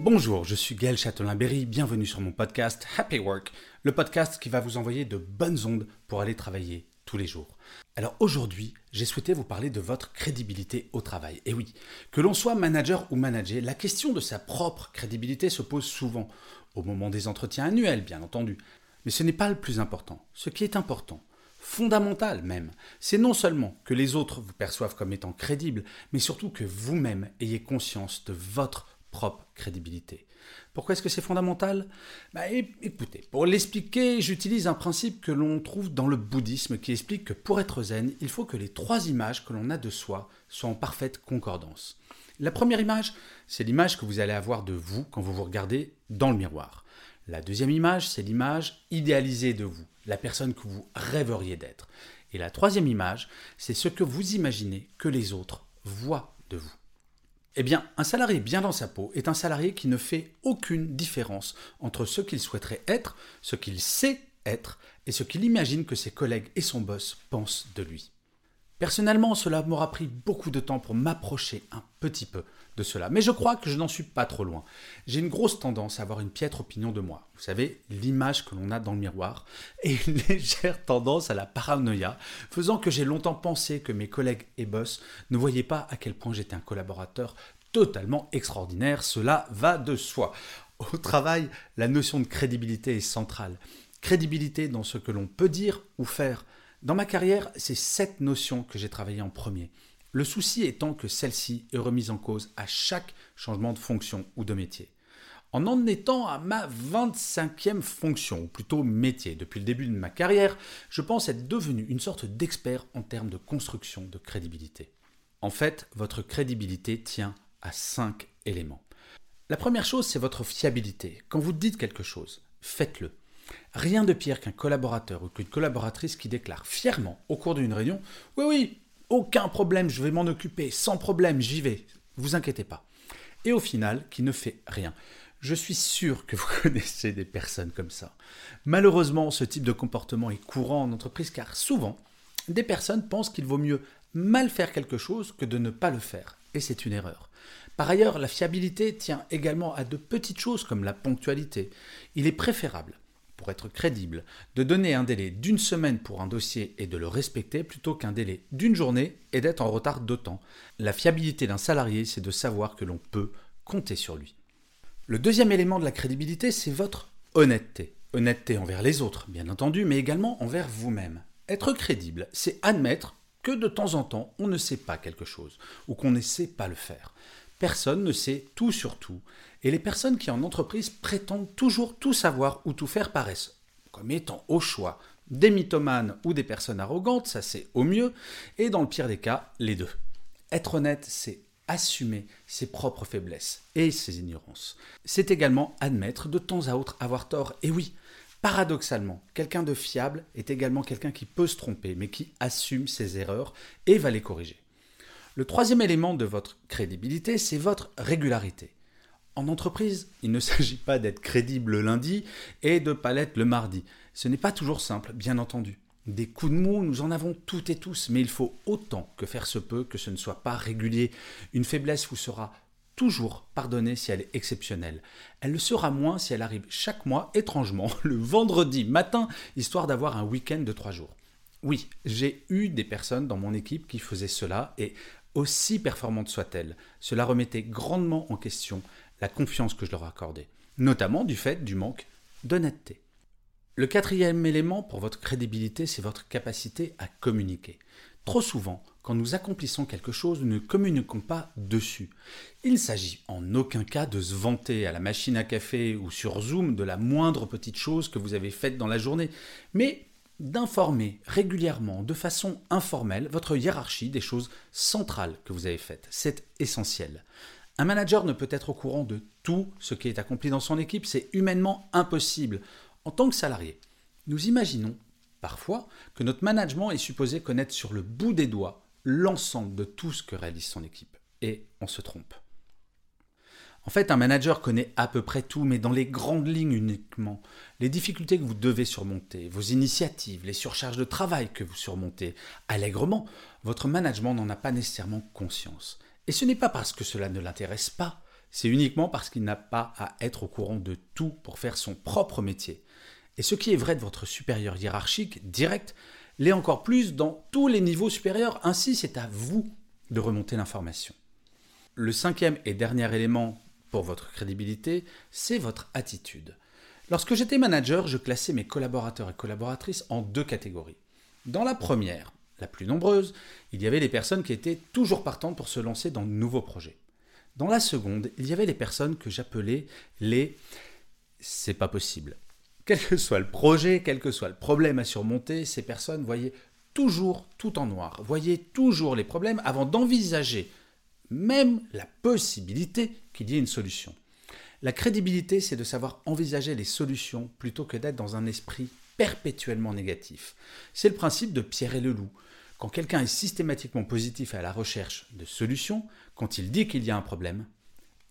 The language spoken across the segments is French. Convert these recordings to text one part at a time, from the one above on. Bonjour, je suis Gaël Châtelain-Béry, bienvenue sur mon podcast Happy Work, le podcast qui va vous envoyer de bonnes ondes pour aller travailler tous les jours. Alors aujourd'hui, j'ai souhaité vous parler de votre crédibilité au travail. Et oui, que l'on soit manager ou manager, la question de sa propre crédibilité se pose souvent, au moment des entretiens annuels bien entendu. Mais ce n'est pas le plus important. Ce qui est important, fondamental même, c'est non seulement que les autres vous perçoivent comme étant crédible, mais surtout que vous-même ayez conscience de votre propre crédibilité. Pourquoi est-ce que c'est fondamental ? Écoutez, pour l'expliquer, j'utilise un principe que l'on trouve dans le bouddhisme qui explique que pour être zen, il faut que les trois images que l'on a de soi soient en parfaite concordance. La première image, c'est l'image que vous allez avoir de vous quand vous vous regardez dans le miroir. La deuxième image, c'est l'image idéalisée de vous, la personne que vous rêveriez d'être. Et la troisième image, c'est ce que vous imaginez que les autres voient de vous. Eh bien, un salarié bien dans sa peau est un salarié qui ne fait aucune différence entre ce qu'il souhaiterait être, ce qu'il sait être et ce qu'il imagine que ses collègues et son boss pensent de lui. Personnellement, cela m'aura pris beaucoup de temps pour m'approcher un petit peu de cela, mais je crois que je n'en suis pas trop loin. J'ai une grosse tendance à avoir une piètre opinion de moi. Vous savez, l'image que l'on a dans le miroir et une légère tendance à la paranoïa, faisant que j'ai longtemps pensé que mes collègues et boss ne voyaient pas à quel point j'étais un collaborateur totalement extraordinaire. Cela va de soi. Au travail, la notion de crédibilité est centrale. Crédibilité dans ce que l'on peut dire ou faire. Dans ma carrière, c'est cette notion que j'ai travaillée en premier. Le souci étant que celle-ci est remise en cause à chaque changement de fonction ou de métier. En étant à ma 25e fonction, ou plutôt métier, depuis le début de ma carrière, je pense être devenu une sorte d'expert en termes de construction de crédibilité. En fait, votre crédibilité tient à 5 éléments. La première chose, c'est votre fiabilité. Quand vous dites quelque chose, faites-le. Rien de pire qu'un collaborateur ou qu'une collaboratrice qui déclare fièrement au cours d'une réunion « Oui, aucun problème, je vais m'en occuper, sans problème, j'y vais, vous inquiétez pas ». Et au final, qui ne fait rien. Je suis sûr que vous connaissez des personnes comme ça. Malheureusement, ce type de comportement est courant en entreprise car souvent, des personnes pensent qu'il vaut mieux mal faire quelque chose que de ne pas le faire. Et c'est une erreur. Par ailleurs, la fiabilité tient également à de petites choses comme la ponctualité. Il est préférable, pour être crédible, de donner un délai d'une semaine pour un dossier et de le respecter plutôt qu'un délai d'une journée et d'être en retard d'autant. La fiabilité d'un salarié, c'est de savoir que l'on peut compter sur lui. Le deuxième élément de la crédibilité, c'est votre honnêteté. Honnêteté envers les autres, bien entendu, mais également envers vous-même. Être crédible, c'est admettre que de temps en temps, on ne sait pas quelque chose ou qu'on ne sait pas le faire. Personne ne sait tout sur tout. Et les personnes qui en entreprise prétendent toujours tout savoir ou tout faire paraissent, comme étant au choix, des mythomanes ou des personnes arrogantes, ça c'est au mieux, et dans le pire des cas, les deux. Être honnête, c'est assumer ses propres faiblesses et ses ignorances. C'est également admettre de temps à autre avoir tort. Et oui, paradoxalement, quelqu'un de fiable est également quelqu'un qui peut se tromper, mais qui assume ses erreurs et va les corriger. Le troisième élément de votre crédibilité, c'est votre régularité. En entreprise, il ne s'agit pas d'être crédible le lundi et de ne pas l'être le mardi. Ce n'est pas toujours simple, bien entendu. Des coups de mou, nous en avons toutes et tous, mais il faut autant que faire se peut que ce ne soit pas régulier. Une faiblesse vous sera toujours pardonnée si elle est exceptionnelle. Elle le sera moins si elle arrive chaque mois, étrangement, le vendredi matin, histoire d'avoir un week-end de 3 jours. Oui, j'ai eu des personnes dans mon équipe qui faisaient cela et, aussi performante soit-elle, cela remettait grandement en question la confiance que je leur accordais, notamment du fait du manque d'honnêteté. Le quatrième élément pour votre crédibilité, c'est votre capacité à communiquer. Trop souvent, quand nous accomplissons quelque chose, nous ne communiquons pas dessus. Il s'agit en aucun cas de se vanter à la machine à café ou sur Zoom de la moindre petite chose que vous avez faite dans la journée, mais d'informer régulièrement, de façon informelle, votre hiérarchie des choses centrales que vous avez faites. C'est essentiel. Un manager ne peut être au courant de tout ce qui est accompli dans son équipe, c'est humainement impossible. En tant que salarié, nous imaginons parfois que notre management est supposé connaître sur le bout des doigts l'ensemble de tout ce que réalise son équipe. Et on se trompe. En fait, un manager connaît à peu près tout, mais dans les grandes lignes uniquement. Les difficultés que vous devez surmonter, vos initiatives, les surcharges de travail que vous surmontez allègrement, votre management n'en a pas nécessairement conscience. Et ce n'est pas parce que cela ne l'intéresse pas, c'est uniquement parce qu'il n'a pas à être au courant de tout pour faire son propre métier. Et ce qui est vrai de votre supérieur hiérarchique direct, l'est encore plus dans tous les niveaux supérieurs. Ainsi, c'est à vous de remonter l'information. Le cinquième et dernier élément pour votre crédibilité, c'est votre attitude. Lorsque j'étais manager, je classais mes collaborateurs et collaboratrices en deux catégories. Dans la première, la plus nombreuse, il y avait les personnes qui étaient toujours partantes pour se lancer dans de nouveaux projets. Dans la seconde, il y avait les personnes que j'appelais les « c'est pas possible ». Quel que soit le projet, quel que soit le problème à surmonter, ces personnes voyaient toujours tout en noir, voyaient toujours les problèmes avant d'envisager même la possibilité qu'il y ait une solution. La crédibilité, c'est de savoir envisager les solutions plutôt que d'être dans un esprit perpétuellement négatif. C'est le principe de Pierre et le loup. Quand quelqu'un est systématiquement positif à la recherche de solutions, quand il dit qu'il y a un problème,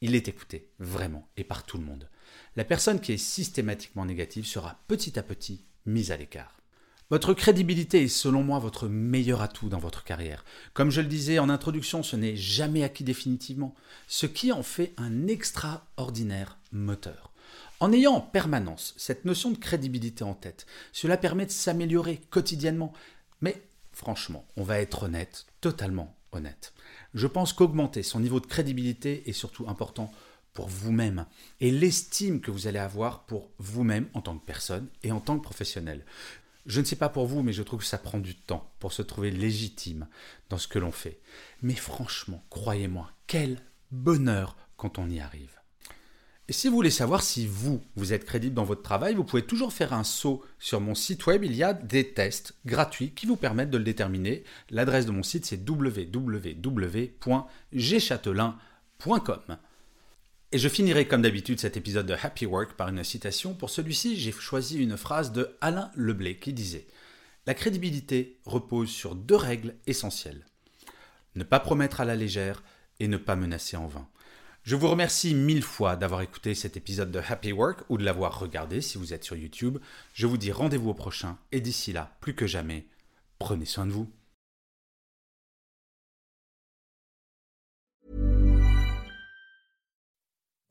il est écouté, vraiment, et par tout le monde. La personne qui est systématiquement négative sera petit à petit mise à l'écart. Votre crédibilité est selon moi votre meilleur atout dans votre carrière. Comme je le disais en introduction, ce n'est jamais acquis définitivement, ce qui en fait un extraordinaire moteur. En ayant en permanence cette notion de crédibilité en tête, cela permet de s'améliorer quotidiennement. Mais franchement, on va être honnête, totalement honnête. Je pense qu'augmenter son niveau de crédibilité est surtout important pour vous-même et l'estime que vous allez avoir pour vous-même en tant que personne et en tant que professionnel. Je ne sais pas pour vous, mais je trouve que ça prend du temps pour se trouver légitime dans ce que l'on fait. Mais franchement, croyez-moi, quel bonheur quand on y arrive. Et si vous voulez savoir si vous êtes crédible dans votre travail, vous pouvez toujours faire un saut sur mon site web. Il y a des tests gratuits qui vous permettent de le déterminer. L'adresse de mon site, c'est www.gchatelain.com. Et je finirai comme d'habitude cet épisode de Happy Work par une citation. Pour celui-ci, j'ai choisi une phrase de Alain Leblay qui disait « La crédibilité repose sur deux règles essentielles. Ne pas promettre à la légère et ne pas menacer en vain. » Je vous remercie 1000 fois d'avoir écouté cet épisode de Happy Work ou de l'avoir regardé si vous êtes sur YouTube. Je vous dis rendez-vous au prochain et d'ici là, plus que jamais, prenez soin de vous.